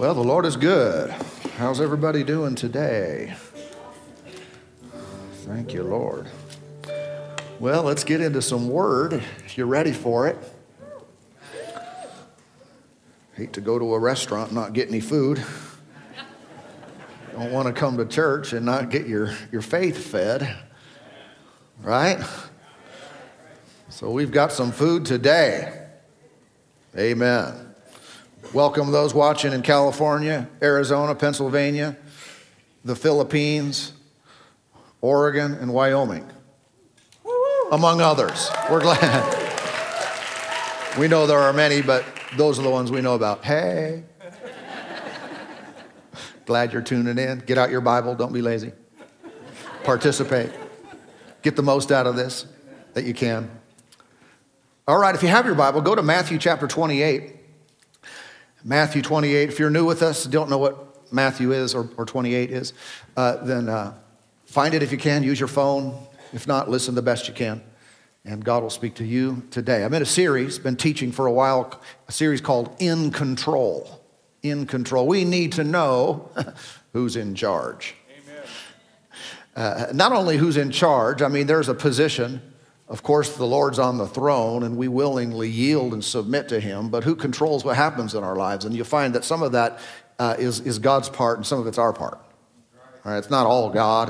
Well, the Lord is good. How's everybody doing today? Thank you, Lord. Well, let's get into some word if you're ready for it. Hate to go to a restaurant and not get any food. Don't want to come to church and not get your faith fed, right? So we've got some food today. Amen. Welcome those watching in California, Arizona, Pennsylvania, the Philippines, Oregon, and Wyoming, among others. We're glad. We know there are many, but those are the ones we know about. Hey. Glad you're tuning in. Get out your Bible. Don't be lazy. Participate. Get the most out of this that you can. All right, if you have your Bible, go to Matthew chapter 28. Matthew 28. If you're new with us, don't know what Matthew is or 28 is, then find it if you can. Use your phone. If not, listen the best you can, and God will speak to you today. I'm in a series, been teaching for a while, a series called In Control. In control. We need to know who's in charge. Amen. Not only who's in charge, I mean, there's a position. Of course, the Lord's on the throne, and we willingly yield and submit to him, but who controls what happens in our lives? And you find that some of that is God's part, and some of it's our part. All right, it's not all God.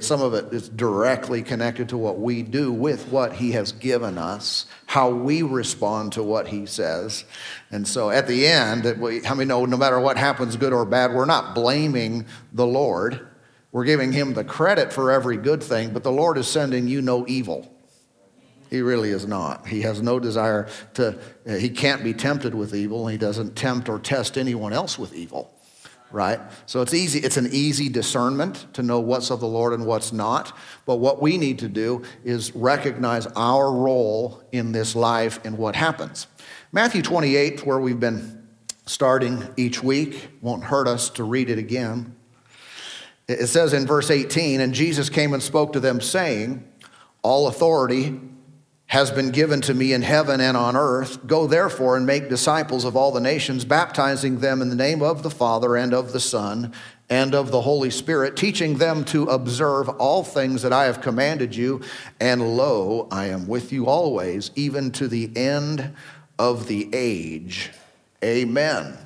Some of it is directly connected to what we do with what he has given us, how we respond to what he says. And so at the end, how many know no matter what happens, good or bad, we're not blaming the Lord. We're giving him the credit for every good thing, but the Lord is sending you no evil. He really is not. He has no desire he can't be tempted with evil. He doesn't tempt or test anyone else with evil, right? So it's an easy discernment to know what's of the Lord and what's not. But what we need to do is recognize our role in this life and what happens. Matthew 28, where we've been starting each week, won't hurt us to read it again. It says in verse 18, "And Jesus came and spoke to them, saying, 'All authority has been given to me in heaven and on earth. Go therefore and make disciples of all the nations, baptizing them in the name of the Father and of the Son and of the Holy Spirit, teaching them to observe all things that I have commanded you. And lo, I am with you always, even to the end of the age. Amen.'"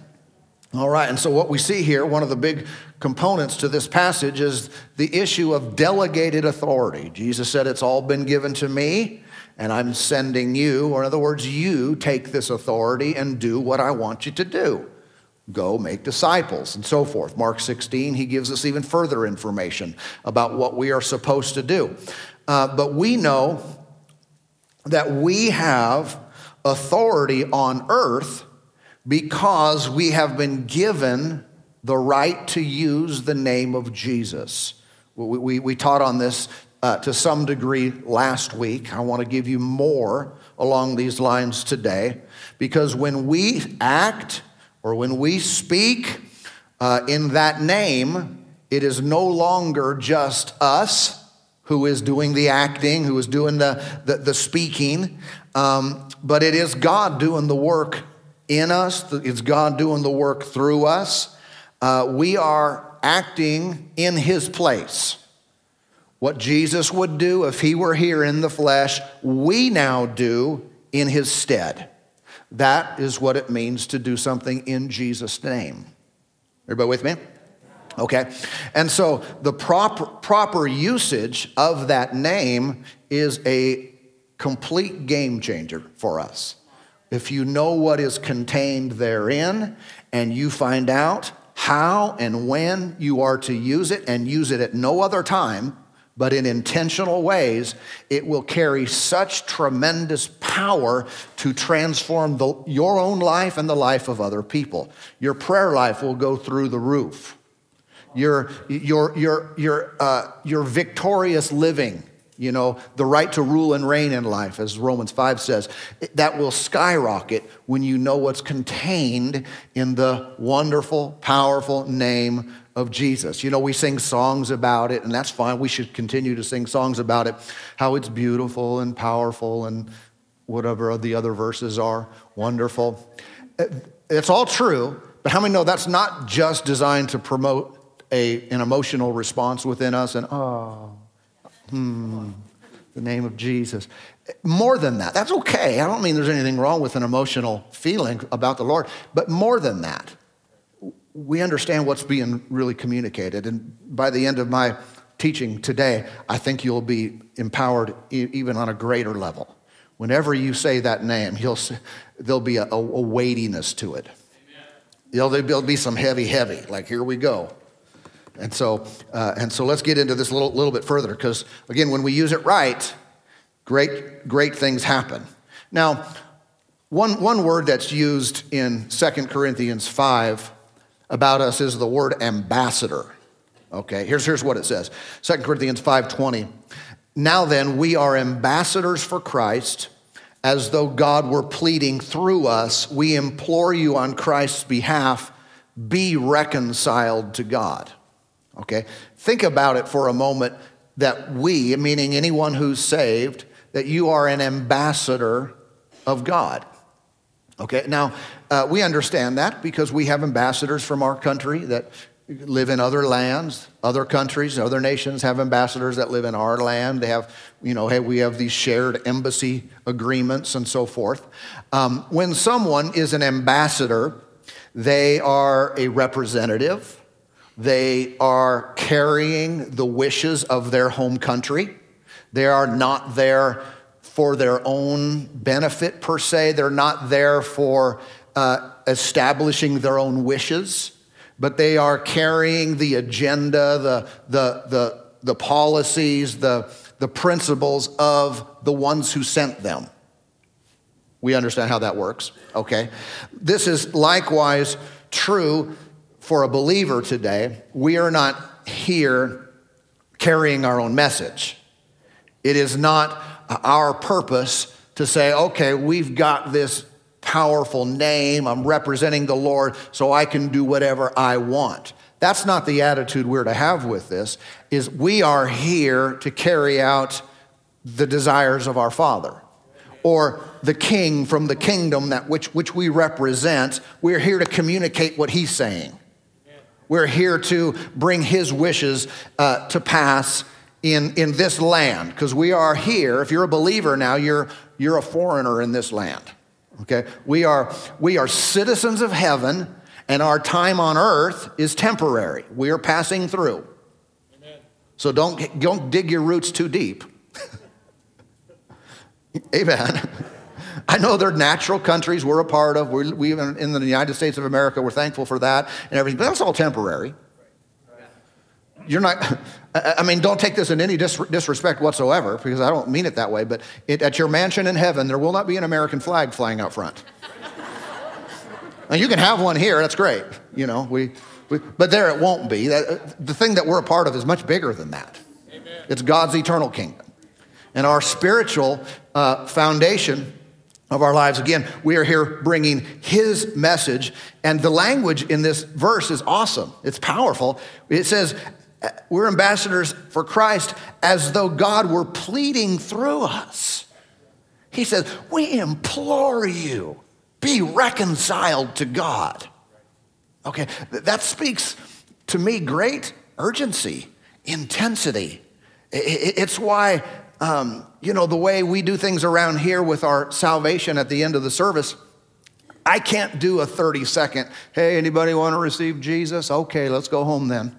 All right, and so what we see here, one of the big components to this passage is the issue of delegated authority. Jesus said, "It's all been given to me, and I'm sending you," or in other words, you take this authority and do what I want you to do. Go make disciples and so forth. Mark 16, he gives us even further information about what we are supposed to do. But we know that we have authority on earth because we have been given the right to use the name of Jesus. We taught on this to some degree last week. I want to give you more along these lines today, because when we act or when we speak in that name, it is no longer just us who is doing the acting, who is doing the speaking, but it is God doing the work in us. It's God doing the work through us. We are acting in his place. What Jesus would do if he were here in the flesh, we now do in his stead. That is what it means to do something in Jesus' name. Everybody with me? Okay. And so the proper usage of that name is a complete game changer for us. If you know what is contained therein and you find out how and when you are to use it and use it at no other time, but in intentional ways, it will carry such tremendous power to transform your own life and the life of other people. Your prayer life will go through the roof. Your victorious living, you know, the right to rule and reign in life, as Romans 5 says, that will skyrocket when you know what's contained in the wonderful, powerful name of Jesus. You know, we sing songs about it, and that's fine. We should continue to sing songs about it, how it's beautiful and powerful and whatever the other verses are, wonderful. It's all true, But how many know that's not just designed to promote an emotional response within us and, the name of Jesus. More than that, that's okay. I don't mean there's anything wrong with an emotional feeling about the Lord, but more than that, we understand what's being really communicated. And by the end of my teaching today, I think you'll be empowered even on a greater level. Whenever you say that name, there'll be a weightiness to it. Amen. There'll be some heavy, like here we go. And so let's get into this little bit further, because again, when we use it right, great things happen. Now, one word that's used in 2 Corinthians 5 about us is the word ambassador. Okay, here's what it says. 2 Corinthians 5:20. Now then, we are ambassadors for Christ, as though God were pleading through us. We implore you on Christ's behalf, be reconciled to God. Okay, think about it for a moment that we, meaning anyone who's saved, that you are an ambassador of God. Okay, now we understand that because we have ambassadors from our country that live in other lands, other countries, other nations have ambassadors that live in our land. They have, we have these shared embassy agreements and so forth. When someone is an ambassador, they are a representative. They are carrying the wishes of their home country. They are not there for their own benefit per se. They're not there for establishing their own wishes, but they are carrying the agenda, the policies, the principles of the ones who sent them. We understand how that works, okay? This is likewise true for a believer today. We are not here carrying our own message. It is not our purpose to say, okay, we've got this powerful name, I'm representing the Lord, so I can do whatever I want. That's not the attitude we're to have with this, is we are here to carry out the desires of our Father, or the King from the kingdom that which we represent. We're here to communicate what he's saying. We're here to bring his wishes to pass in this land, because we are here. If you're a believer now, you're a foreigner in this land. Okay, we are citizens of heaven, and our time on earth is temporary. We are passing through. Amen. So don't dig your roots too deep. Amen. I know they're natural countries we're a part of. We in the United States of America, we're thankful for that and everything, but that's all temporary. You're not. I mean, don't take this in any disrespect whatsoever, because I don't mean it that way, but at your mansion in heaven, there will not be an American flag flying out front. And you can have one here, that's great, but there it won't be. The thing that we're a part of is much bigger than that. Amen. It's God's eternal kingdom. And our spiritual foundation of our lives, again, we are here bringing his message, and the language in this verse is awesome. It's powerful. It says, we're ambassadors for Christ as though God were pleading through us. He says, we implore you, be reconciled to God. Okay, that speaks to me great urgency, intensity. It's why, the way we do things around here with our salvation at the end of the service, I can't do a 30-second, hey, anybody want to receive Jesus? Okay, let's go home then.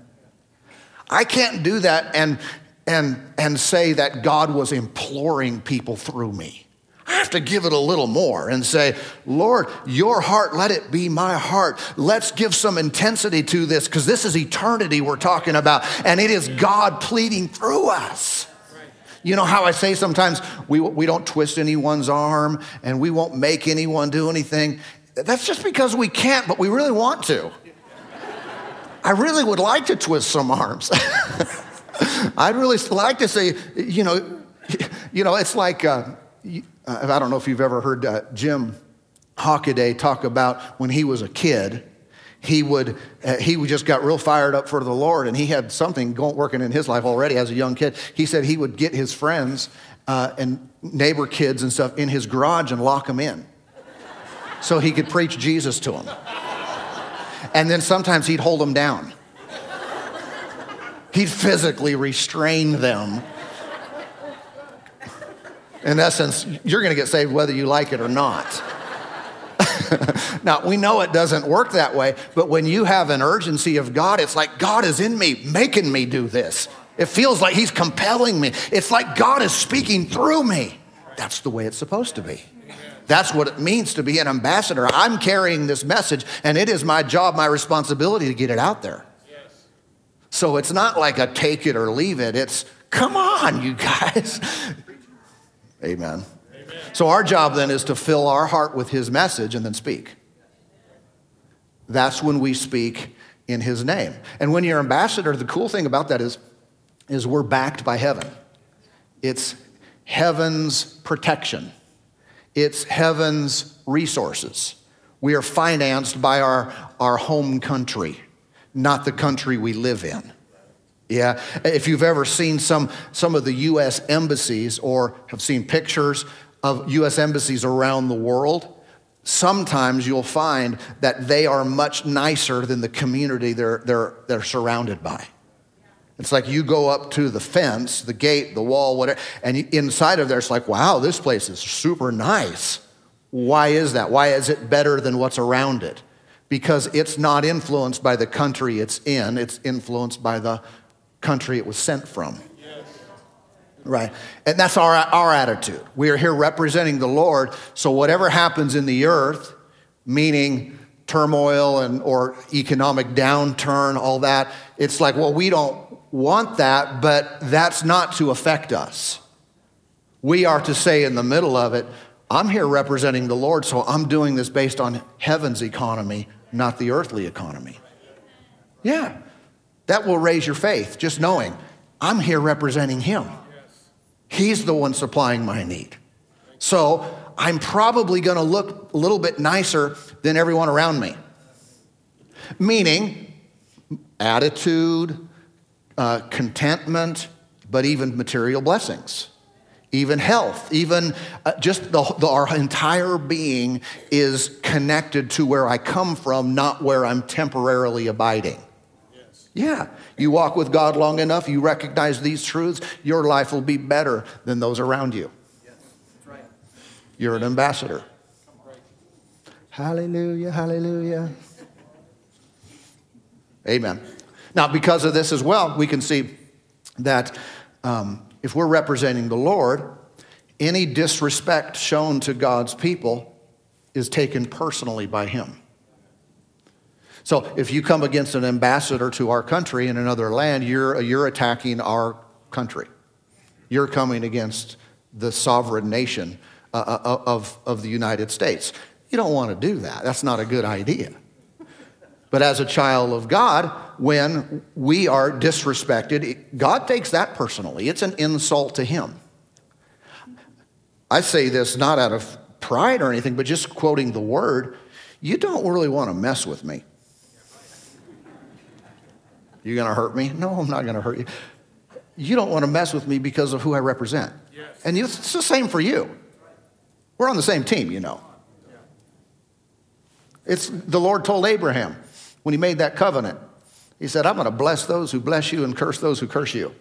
I can't do that and say that God was imploring people through me. I have to give it a little more and say, Lord, your heart, let it be my heart. Let's give some intensity to this, because this is eternity we're talking about, and it is God pleading through us. You know how I say sometimes we don't twist anyone's arm and we won't make anyone do anything. That's just because we can't, but we really want to. I really would like to twist some arms. I'd really like to say, it's like, I don't know if you've ever heard Jim Hockaday talk about when he was a kid, he just got real fired up for the Lord, and he had something working in his life already as a young kid. He said he would get his friends and neighbor kids and stuff in his garage and lock them in so he could preach Jesus to them. and then sometimes he'd hold them down. He'd physically restrain them. In essence, you're going to get saved whether you like it or not. Now, we know it doesn't work that way, but when you have an urgency of God, it's like God is in me, making me do this. It feels like he's compelling me. It's like God is speaking through me. That's the way it's supposed to be. That's what it means to be an ambassador. I'm carrying this message, and it is my job, my responsibility to get it out there. So it's not like a take it or leave it. It's, come on, you guys. Amen. So our job then is to fill our heart with his message and then speak. That's when we speak in his name. And when you're ambassador, the cool thing about that is we're backed by heaven. It's heaven's protection. It's heaven's resources. We are financed by our home country, not the country we live in. Yeah, if you've ever seen some of the U.S. embassies or have seen pictures of U.S. embassies around the world, sometimes you'll find that they are much nicer than the community they're surrounded by. It's like you go up to the fence, the gate, the wall, whatever, and inside of there, it's like, wow, this place is super nice. Why is that? Why is it better than what's around it? Because it's not influenced by the country it's in. It's influenced by the country it was sent from. Right, and that's our attitude. We are here representing the Lord, so whatever happens in the earth, meaning turmoil and or economic downturn, all that, it's like, well, we don't want that, but that's not to affect us. We are to say in the middle of it, I'm here representing the Lord, so I'm doing this based on heaven's economy, not the earthly economy. Yeah, that will raise your faith, just knowing I'm here representing him. He's the one supplying my need. So I'm probably going to look a little bit nicer than everyone around me. Meaning, attitude, contentment, but even material blessings, even health, even just our entire being is connected to where I come from, not where I'm temporarily abiding. Yeah, you walk with God long enough, you recognize these truths, your life will be better than those around you. Yes, that's right. You're an ambassador. Hallelujah, hallelujah. Amen. Now, because of this as well, we can see that if we're representing the Lord, any disrespect shown to God's people is taken personally by him. So if you come against an ambassador to our country in another land, you're attacking our country. You're coming against the sovereign nation of the United States. You don't want to do that. That's not a good idea. But as a child of God, when we are disrespected, God takes that personally. It's an insult to him. I say this not out of pride or anything, but just quoting the word, you don't really want to mess with me. You're going to hurt me? No, I'm not going to hurt you. You don't want to mess with me because of who I represent. Yes. And it's the same for you. We're on the same team, you know. It's the Lord told Abraham when he made that covenant. He said, I'm going to bless those who bless you and curse those who curse you.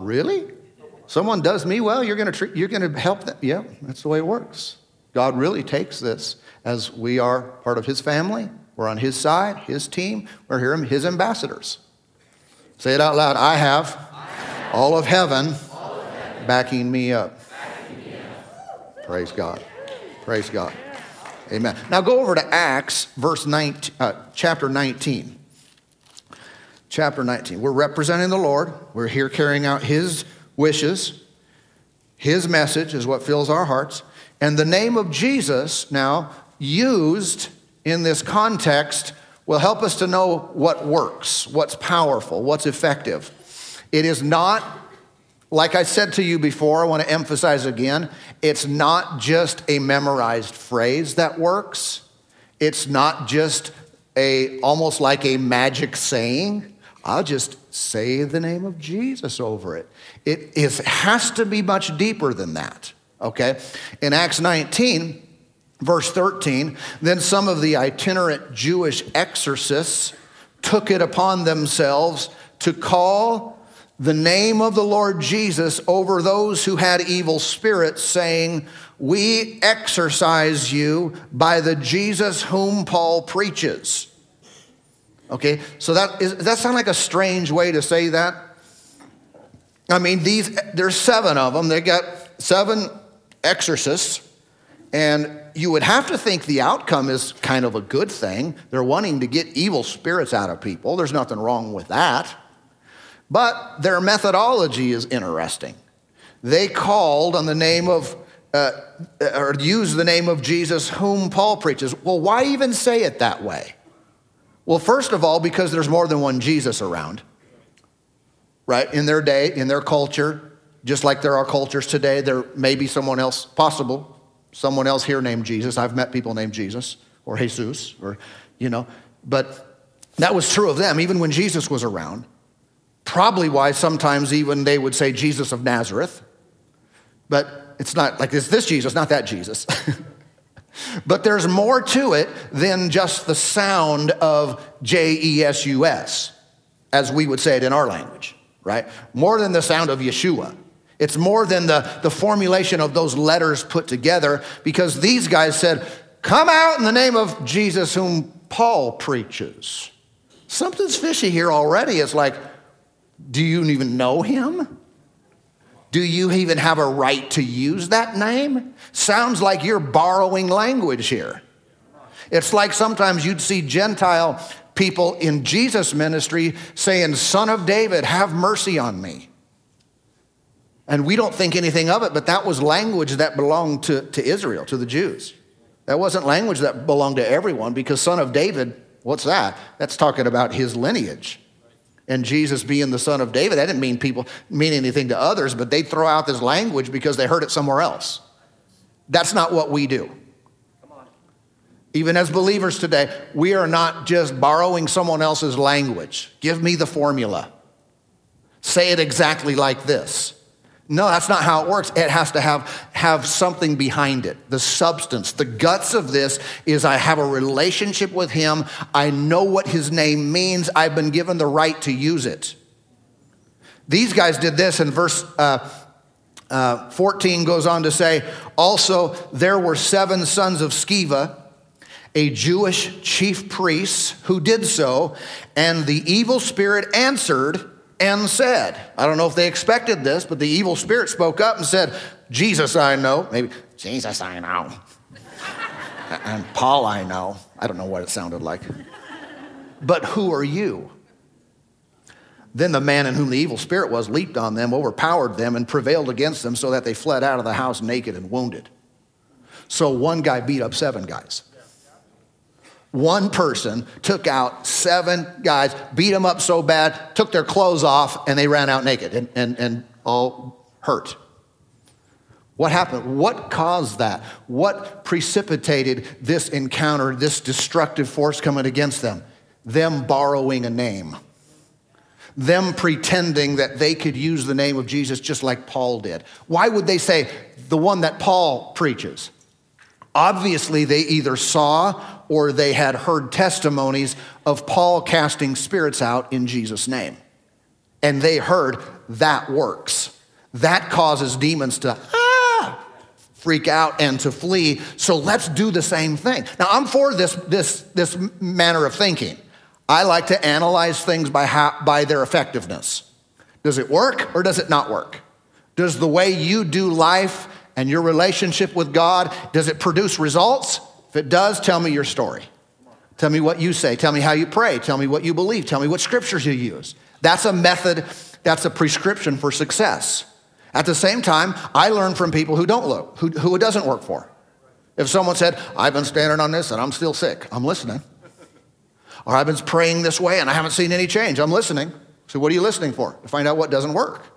Really? Someone does me well, you're going to help them. Yeah, that's the way it works. God really takes this as we are part of his family. We're on his side, his team. We're here, his ambassadors. Say it out loud. I have all of heaven backing me up. Praise God. Praise God. Amen. Now go over to Acts, chapter 19. Chapter 19. We're representing the Lord. We're here carrying out his wishes. His message is what fills our hearts. And the name of Jesus now used in this context will help us to know what works, what's powerful, what's effective. It is not, like I said to you before, I want to emphasize again, it's not just a memorized phrase that works. It's not just almost like a magic saying. I'll just say the name of Jesus over it. It has to be much deeper than that, okay? In Acts 19, Verse 13, then some of the itinerant Jewish exorcists took it upon themselves to call the name of the Lord Jesus over those who had evil spirits, saying, we exorcise you by the Jesus whom Paul preaches. Okay, so does that sound like a strange way to say that? I mean, there's seven of them. They got seven exorcists. And you would have to think the outcome is kind of a good thing. They're wanting to get evil spirits out of people. There's nothing wrong with that. But their methodology is interesting. They called on the name of, or used the name of Jesus whom Paul preaches. Well, why even say it that way? Well, first of all, because there's more than one Jesus around, right? In their day, in their culture, just like there are cultures today, there may be someone else possible. Someone else here named Jesus. I've met people named Jesus or Jesus or, but that was true of them even when Jesus was around. Probably why sometimes even they would say Jesus of Nazareth, but it's not like it's this Jesus, not that Jesus. But there's more to it than just the sound of Jesus, as we would say it in our language, right? More than the sound of Yeshua. It's more than the formulation of those letters put together, because these guys said, come out in the name of Jesus whom Paul preaches. Something's fishy here already. It's like, do you even know him? Do you even have a right to use that name? Sounds like you're borrowing language here. It's like sometimes you'd see Gentile people in Jesus' ministry saying, Son of David, have mercy on me. And we don't think anything of it, but that was language that belonged to Israel, to the Jews. That wasn't language that belonged to everyone, because Son of David, what's that? That's talking about his lineage. And Jesus being the Son of David, that didn't mean people mean anything to others, but they throw out this language because they heard it somewhere else. That's not what we do. Even as believers today, we are not just borrowing someone else's language. Give me the formula. Say it exactly like this. No, that's not how it works. It has to have something behind it, the substance. The guts of this is I have a relationship with him. I know what his name means. I've been given the right to use it. These guys did this, and verse 14 goes on to say, also there were seven sons of Sceva, a Jewish chief priest, who did so, and the evil spirit answered and said, I don't know if they expected this, but the evil spirit spoke up and said, Jesus I know. Maybe, Jesus I know. And Paul I know. I don't know what it sounded like. But who are you? Then the man in whom the evil spirit was leaped on them, overpowered them, and prevailed against them, so that they fled out of the house naked and wounded. So one guy beat up seven guys. One person took out seven guys, beat them up so bad, took their clothes off, and they ran out naked and all hurt. What happened? What caused that? What precipitated this encounter, this destructive force coming against them? Them borrowing a name. Them pretending that they could use the name of Jesus just like Paul did. Why would they say the one that Paul preaches? Obviously, they either saw or they had heard testimonies of Paul casting spirits out in Jesus' name. And they heard that works. That causes demons to freak out and to flee. So let's do the same thing. Now, I'm for this manner of thinking. I like to analyze things by their effectiveness. Does it work or does it not work? Does the way you do life and your relationship with God, does it produce results? If it does, tell me your story. Tell me what you say. Tell me how you pray. Tell me what you believe. Tell me what scriptures you use. That's a method. That's a prescription for success. At the same time, I learn from people who don't look, who it doesn't work for. If someone said, I've been standing on this and I'm still sick, I'm listening. Or I've been praying this way and I haven't seen any change, I'm listening. So what are you listening for? To find out what doesn't work.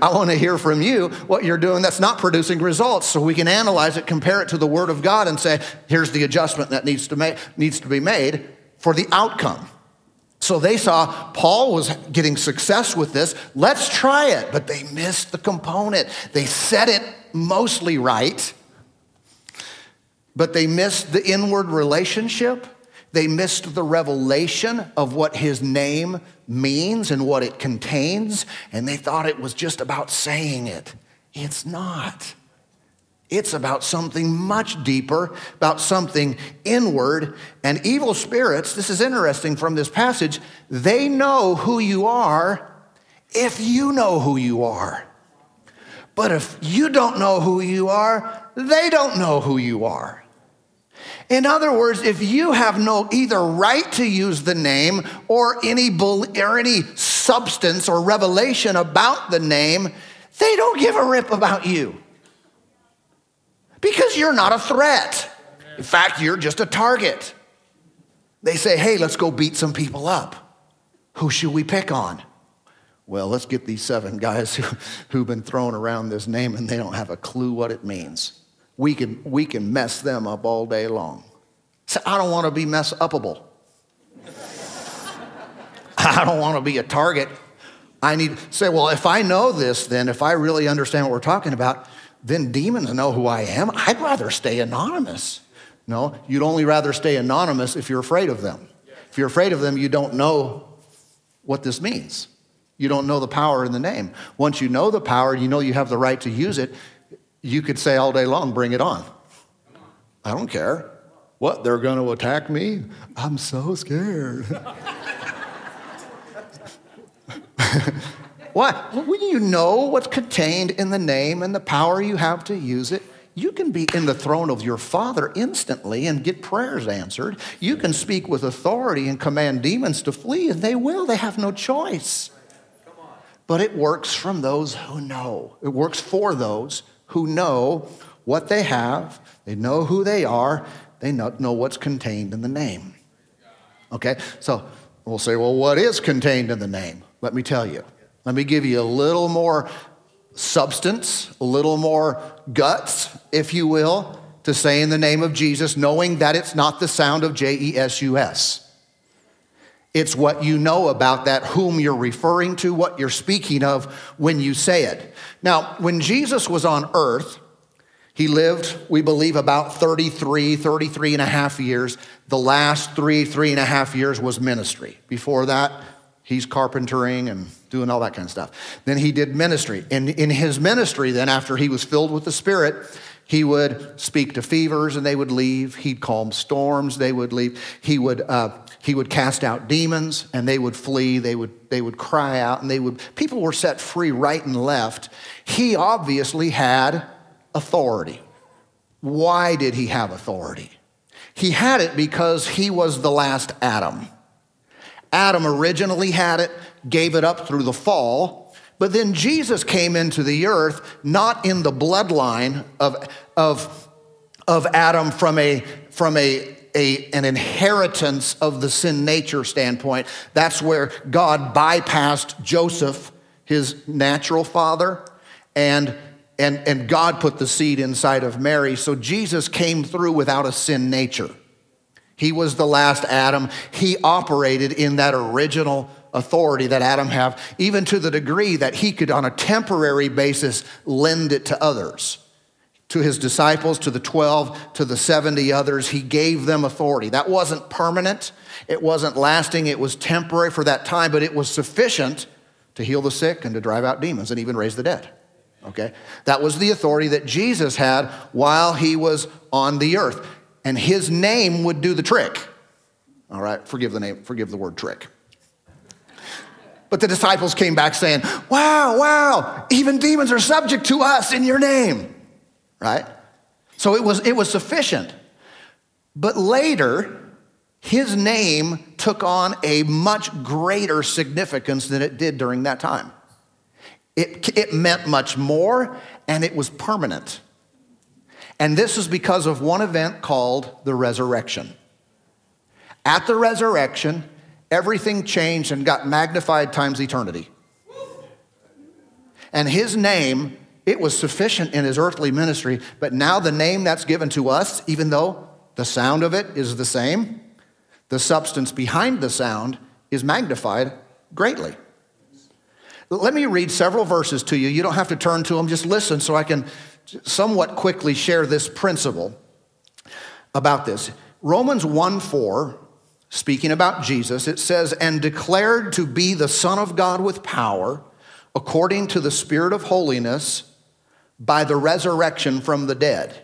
I want to hear from you what you're doing that's not producing results, so we can analyze it, compare it to the Word of God, and say, here's the adjustment that needs to be made for the outcome. So they saw Paul was getting success with this. Let's try it. But they missed the component. They said it mostly right, but they missed the inward relationship. They missed the revelation of what his name means and what it contains, and they thought it was just about saying it. It's not. It's about something much deeper, about something inward. And evil spirits, this is interesting from this passage, they know who you are if you know who you are. But if you don't know who you are, they don't know who you are. In other words, if you have no either right to use the name or any substance or revelation about the name, they don't give a rip about you because you're not a threat. In fact, you're just a target. They say, hey, let's go beat some people up. Who should we pick on? Well, let's get these 7 guys who've been throwing around this name and they don't have a clue what it means. We can mess them up all day long. So I don't want to be mess-uppable. I don't want to be a target. I need to say, well, if I know this, then if I really understand what we're talking about, then demons know who I am. I'd rather stay anonymous. No, you'd only rather stay anonymous if you're afraid of them. If you're afraid of them, you don't know what this means. You don't know the power in the name. Once you know the power, you know you have the right to use it. You could say all day long, bring it on. I don't care. What, they're going to attack me? I'm so scared. What? When you know what's contained in the name and the power you have to use it, you can be in the throne of your Father instantly and get prayers answered. You can speak with authority and command demons to flee, and they will. They have no choice. But it works from those who know. It works for those who know what they have, they know who they are, they know what's contained in the name. Okay, so we'll say, well, what is contained in the name? Let me tell you. Let me give you a little more substance, a little more guts, if you will, to say in the name of Jesus, knowing that it's not the sound of Jesus. It's what you know about that, whom you're referring to, what you're speaking of when you say it. Now, when Jesus was on earth, he lived, we believe, about 33 and a half years. The last three and a half years was ministry. Before that, he's carpentering and doing all that kind of stuff. Then he did ministry. And in his ministry, then, after he was filled with the Spirit, he would speak to fevers and they would leave. He'd calm storms, they would leave. He would cast out demons and they would flee. They would cry out and people were set free right and left. He obviously had authority. Why did he have authority? He had it because he was the last Adam. Adam originally had it, gave it up through the fall, but then Jesus came into the earth, not in the bloodline of Adam from an inheritance of the sin nature standpoint. That's where God bypassed Joseph, his natural father, and God put the seed inside of Mary. So Jesus came through without a sin nature. He was the last Adam. He operated in that original authority that Adam had, even to the degree that he could, on a temporary basis, lend it to others. To his disciples, to the 12, to the 70 others, he gave them authority. That wasn't permanent. It wasn't lasting. It was temporary for that time, but it was sufficient to heal the sick and to drive out demons and even raise the dead. Okay? That was the authority that Jesus had while he was on the earth. And his name would do the trick. All right, forgive the name, forgive the word trick. But the disciples came back saying, wow, even demons are subject to us in your name. Right? So it was sufficient. But later, his name took on a much greater significance than it did during that time. It meant much more, and it was permanent. And this is because of one event called the resurrection. At the resurrection, everything changed and got magnified times eternity. And his name, it was sufficient in his earthly ministry, but now the name that's given to us, even though the sound of it is the same, the substance behind the sound is magnified greatly. Let me read several verses to you. You don't have to turn to them. Just listen so I can somewhat quickly share this principle. about this. Romans 1:4, speaking about Jesus, it says, and declared to be the Son of God with power, according to the Spirit of holiness, by the resurrection from the dead.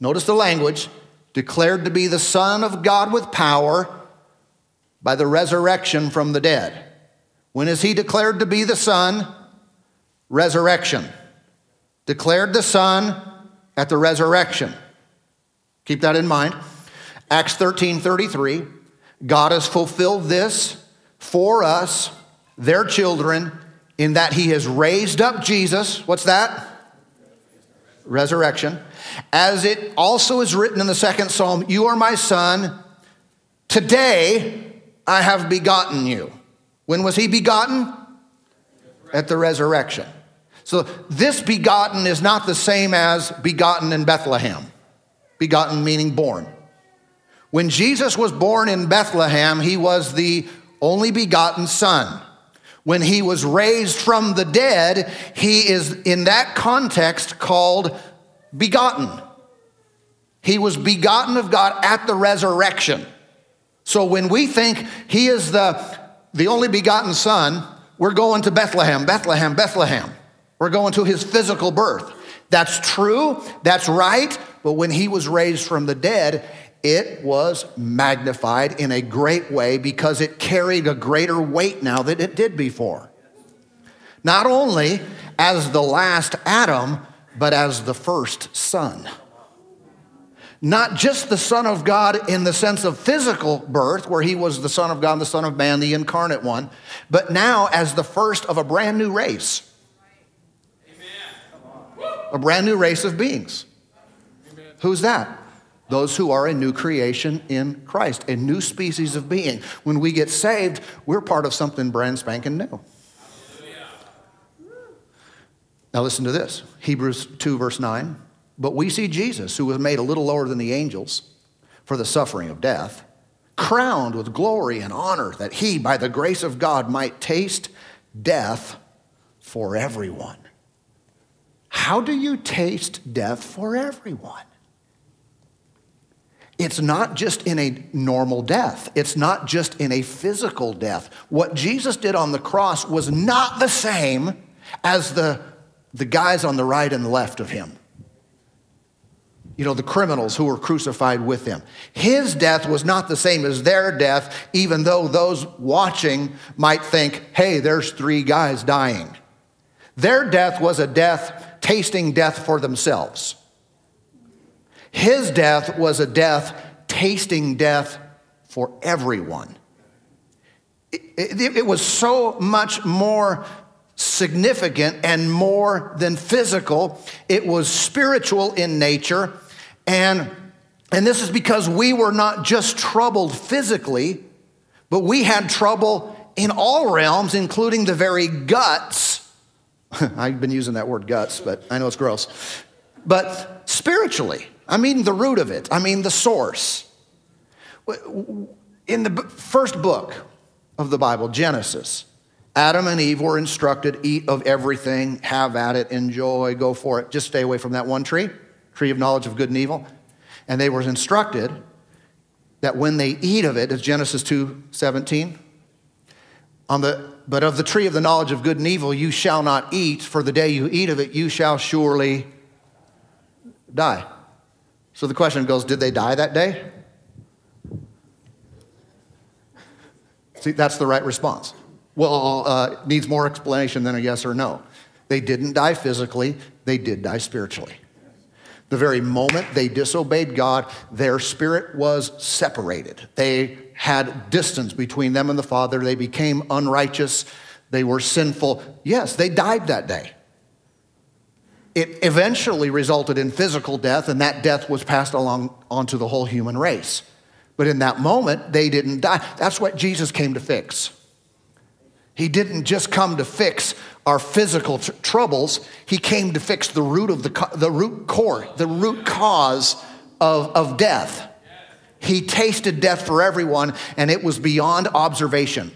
Notice the language, declared to be the Son of God with power by the resurrection from the dead. When is he declared to be the Son? Resurrection. Declared the Son at the resurrection. Keep that in mind. Acts 13:33, God has fulfilled this for us, their children, in that he has raised up Jesus. What's that? Resurrection. As it also is written in the second psalm, you are my son, today I have begotten you. When was he begotten? At the resurrection. So this begotten is not the same as begotten in Bethlehem. Begotten meaning born. When Jesus was born in Bethlehem, he was the only begotten son. When he was raised from the dead, he is, in that context, called begotten. He was begotten of God at the resurrection. So when we think he is the only begotten son, we're going to Bethlehem. We're going to his physical birth. That's true, that's right, but when he was raised from the dead, it was magnified in a great way because it carried a greater weight now than it did before. Not only as the last Adam, but as the first son. Not just the Son of God in the sense of physical birth, where he was the Son of God, the Son of Man, the incarnate one, but now as the first of a brand new race. A brand new race of beings. Who's that? Those who are a new creation in Christ, a new species of being. When we get saved, we're part of something brand spanking new. Now listen to this, Hebrews 2 verse 9. But we see Jesus, who was made a little lower than the angels for the suffering of death, crowned with glory and honor that he, by the grace of God, might taste death for everyone. How do you taste death for everyone? It's not just in a normal death. It's not just in a physical death. What Jesus did on the cross was not the same as the guys on the right and the left of him. You know, the criminals who were crucified with him. His death was not the same as their death, even though those watching might think, hey, there's three guys dying. Their death was a death, tasting death for themselves. His death was a death, tasting death for everyone. It was so much more significant and more than physical. It was spiritual in nature. And this is because we were not just troubled physically, but we had trouble in all realms, including the very guts. I've been using that word guts, but I know it's gross. But spiritually. I mean the root of it. I mean the source. In the first book of the Bible, Genesis, Adam and Eve were instructed, eat of everything, have at it, enjoy, go for it. Just stay away from that one tree of knowledge of good and evil. And they were instructed that when they eat of it, it's Genesis 2:17, but of the tree of the knowledge of good and evil you shall not eat, for the day you eat of it you shall surely die. So the question goes, did they die that day? See, that's the right response. Well, needs more explanation than a yes or no. They didn't die physically, they did die spiritually. The very moment they disobeyed God, their spirit was separated. They had distance between them and the Father. They became unrighteous. They were sinful. Yes, they died that day. It eventually resulted in physical death, and that death was passed along onto the whole human race. But in that moment, they didn't die. That's what Jesus came to fix. He didn't just come to fix our physical troubles. He came to fix the root of the root cause of death. He tasted death for everyone, and it was beyond observation.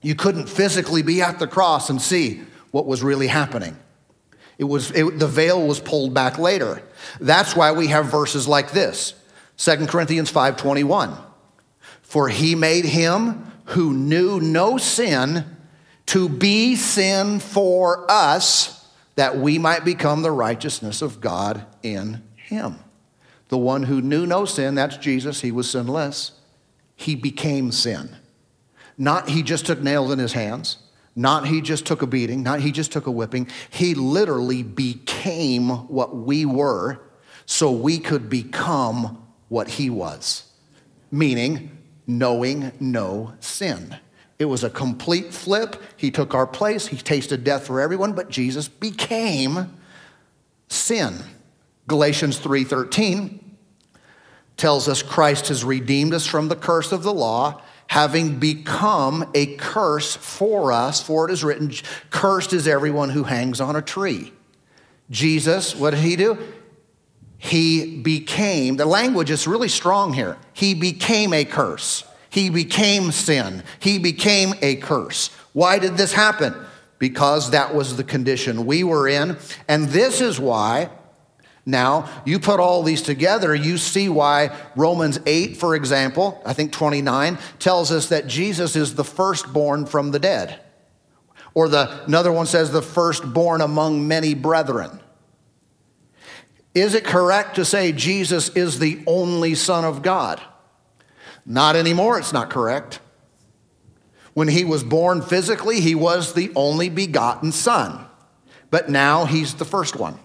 You couldn't physically be at the cross and see what was really happening. The veil was pulled back later. That's why we have verses like this. 2 Corinthians 5:21, for he made him who knew no sin to be sin for us, that we might become the righteousness of God in him. The one who knew no sin, that's Jesus, he was sinless. He became sin. Not he just took nails in his hands. Not he just took a beating. Not he just took a whipping. He literally became what we were so we could become what he was. Meaning, knowing no sin. It was a complete flip. He took our place. He tasted death for everyone, but Jesus became sin. Galatians 3:13 tells us Christ has redeemed us from the curse of the law, having become a curse for us, for it is written, cursed is everyone who hangs on a tree. Jesus, what did he do? He became, the language is really strong here. He became a curse. He became sin. He became a curse. Why did this happen? Because that was the condition we were in. And this is why, now, you put all these together, you see why Romans 8, for example, I think 29, tells us that Jesus is the firstborn from the dead. Or another one says the firstborn among many brethren. Is it correct to say Jesus is the only Son of God? Not anymore, it's not correct. When he was born physically, he was the only begotten Son. But now he's the first one.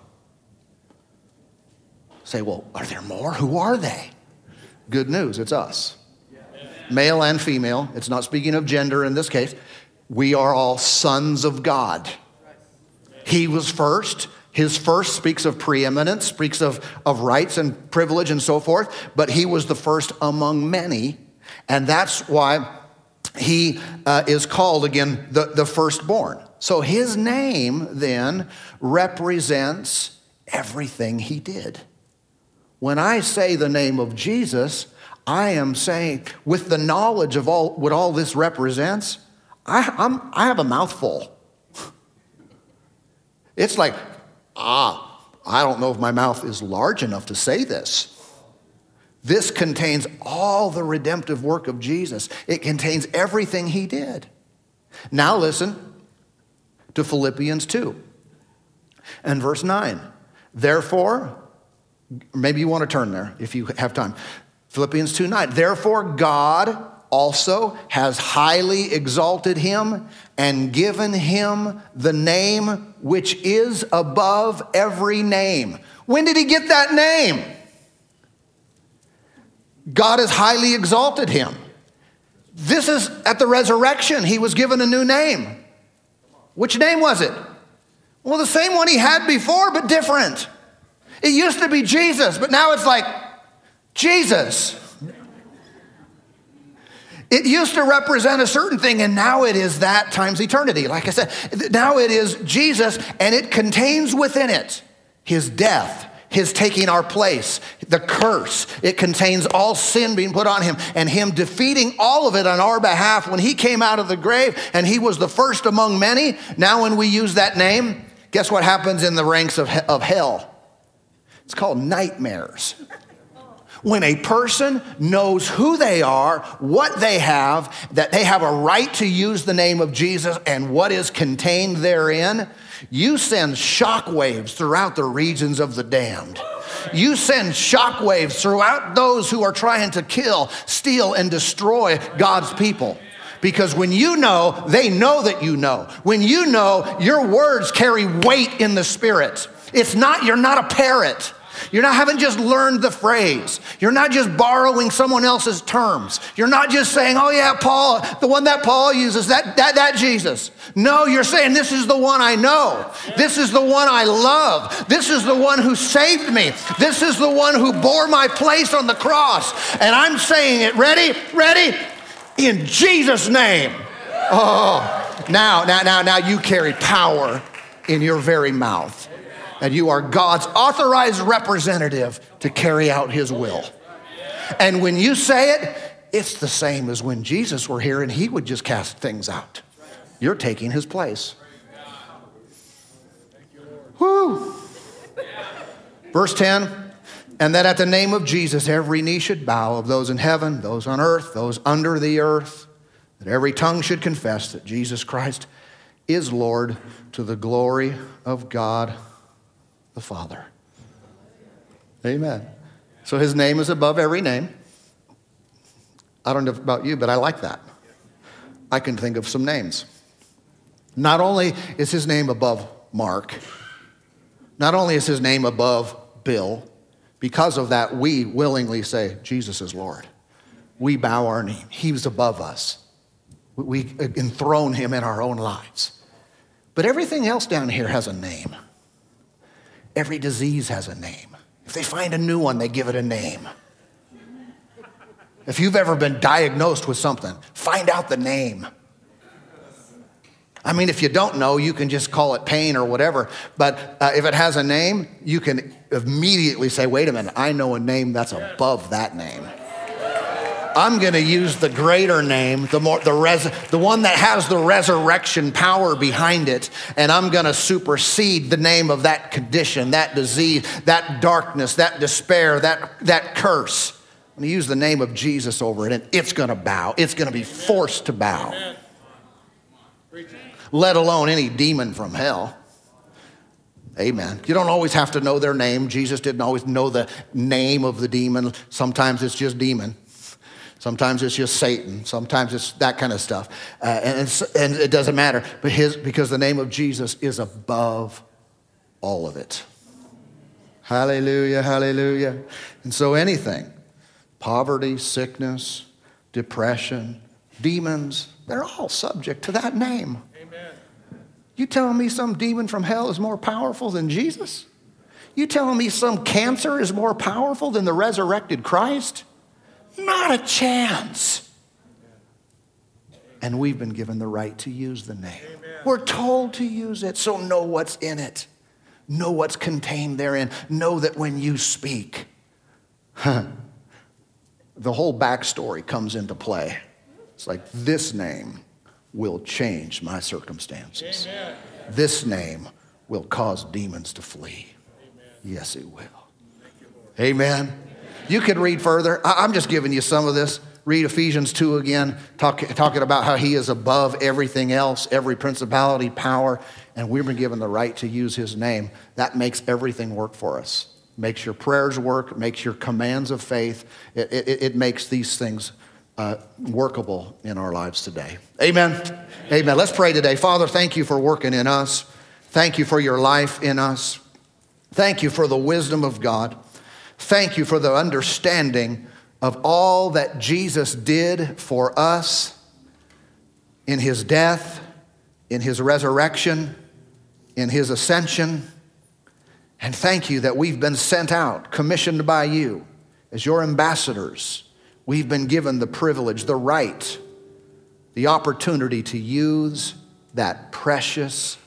Say, well, are there more? Who are they? Good news, it's us. Male and female. It's not speaking of gender in this case. We are all sons of God. He was first. His first speaks of preeminence, speaks of rights and privilege and so forth, but he was the first among many, and that's why he is called, again, the firstborn. So his name, then, represents everything he did. When I say the name of Jesus, I am saying, with the knowledge of all what all this represents, I have a mouthful. It's like, I don't know if my mouth is large enough to say this. This contains all the redemptive work of Jesus. It contains everything he did. Now listen to Philippians 2 and verse 9. Therefore, maybe you want to turn there if you have time. Philippians 2:9. Therefore, God also has highly exalted him and given him the name which is above every name. When did he get that name? God has highly exalted him. This is at the resurrection. He was given a new name. Which name was it? Well, the same one he had before, but different. It used to be Jesus, but now it's like Jesus. It used to represent a certain thing, and now it is that times eternity. Like I said, now it is Jesus, and it contains within it his death, his taking our place, the curse. It contains all sin being put on him, and him defeating all of it on our behalf when he came out of the grave, and he was the first among many. Now when we use that name, guess what happens in the ranks of hell? It's called nightmares. When a person knows who they are, what they have, that they have a right to use the name of Jesus and what is contained therein, you send shockwaves throughout the regions of the damned. You send shockwaves throughout those who are trying to kill, steal, and destroy God's people. Because when you know, they know that you know. When you know, your words carry weight in the spirit. You're not a parrot. You're not having just learned the phrase. You're not just borrowing someone else's terms. You're not just saying, oh yeah, Paul, the one that Paul uses, that Jesus. No, you're saying, this is the one I know. This is the one I love. This is the one who saved me. This is the one who bore my place on the cross. And I'm saying it, ready? In Jesus' name. Oh, now you carry power in your very mouth. And you are God's authorized representative to carry out his will. And when you say it, it's the same as when Jesus were here and he would just cast things out. You're taking his place. Woo. Verse 10, And that at the name of Jesus, every knee should bow, of those in heaven, those on earth, those under the earth, that every tongue should confess that Jesus Christ is Lord, to the glory of God the Father. Amen. So his name is above every name. I don't know about you, but I like that. I can think of some names. Not only is his name above Mark, not only is his name above Bill, because of that, we willingly say, Jesus is Lord. We bow our knee. He's above us. We enthrone him in our own lives. But everything else down here has a name. Every disease has a name. If they find a new one, they give it a name. If you've ever been diagnosed with something, find out the name. I mean, if you don't know, you can just call it pain or whatever. But if it has a name, you can immediately say, wait a minute, I know a name that's above that name. I'm going to use the greater name, the one that has the resurrection power behind it, and I'm going to supersede the name of that condition, that disease, that darkness, that despair, that curse. I'm going to use the name of Jesus over it, and it's going to bow. It's going to be forced to bow. Amen. Let alone any demon from hell. Amen. You don't always have to know their name. Jesus didn't always know the name of the demon. Sometimes it's just demon. Sometimes it's just Satan. Sometimes it's that kind of stuff. And it doesn't matter. But because the name of Jesus is above all of it. Hallelujah, hallelujah. And so anything, poverty, sickness, depression, demons, they're all subject to that name. Amen. You telling me some demon from hell is more powerful than Jesus? You telling me some cancer is more powerful than the resurrected Christ? Not a chance. And we've been given the right to use the name. Amen. We're told to use it, so know what's in it. Know what's contained therein. Know that when you speak, the whole backstory comes into play. It's like, this name will change my circumstances. Amen. This name will cause demons to flee. Amen. Yes, it will. Thank you, Lord. Amen. You could read further. I'm just giving you some of this. Read Ephesians 2 again, talking about how he is above everything else, every principality, power, and we've been given the right to use his name. That makes everything work for us. Makes your prayers work, makes your commands of faith. It makes these things workable in our lives today. Amen. Amen. Let's pray today. Father, thank you for working in us. Thank you for your life in us. Thank you for the wisdom of God. Thank you for the understanding of all that Jesus did for us in his death, in his resurrection, in his ascension. And thank you that we've been sent out, commissioned by you as your ambassadors. We've been given the privilege, the right, the opportunity to use that precious